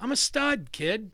I'm a stud, kid.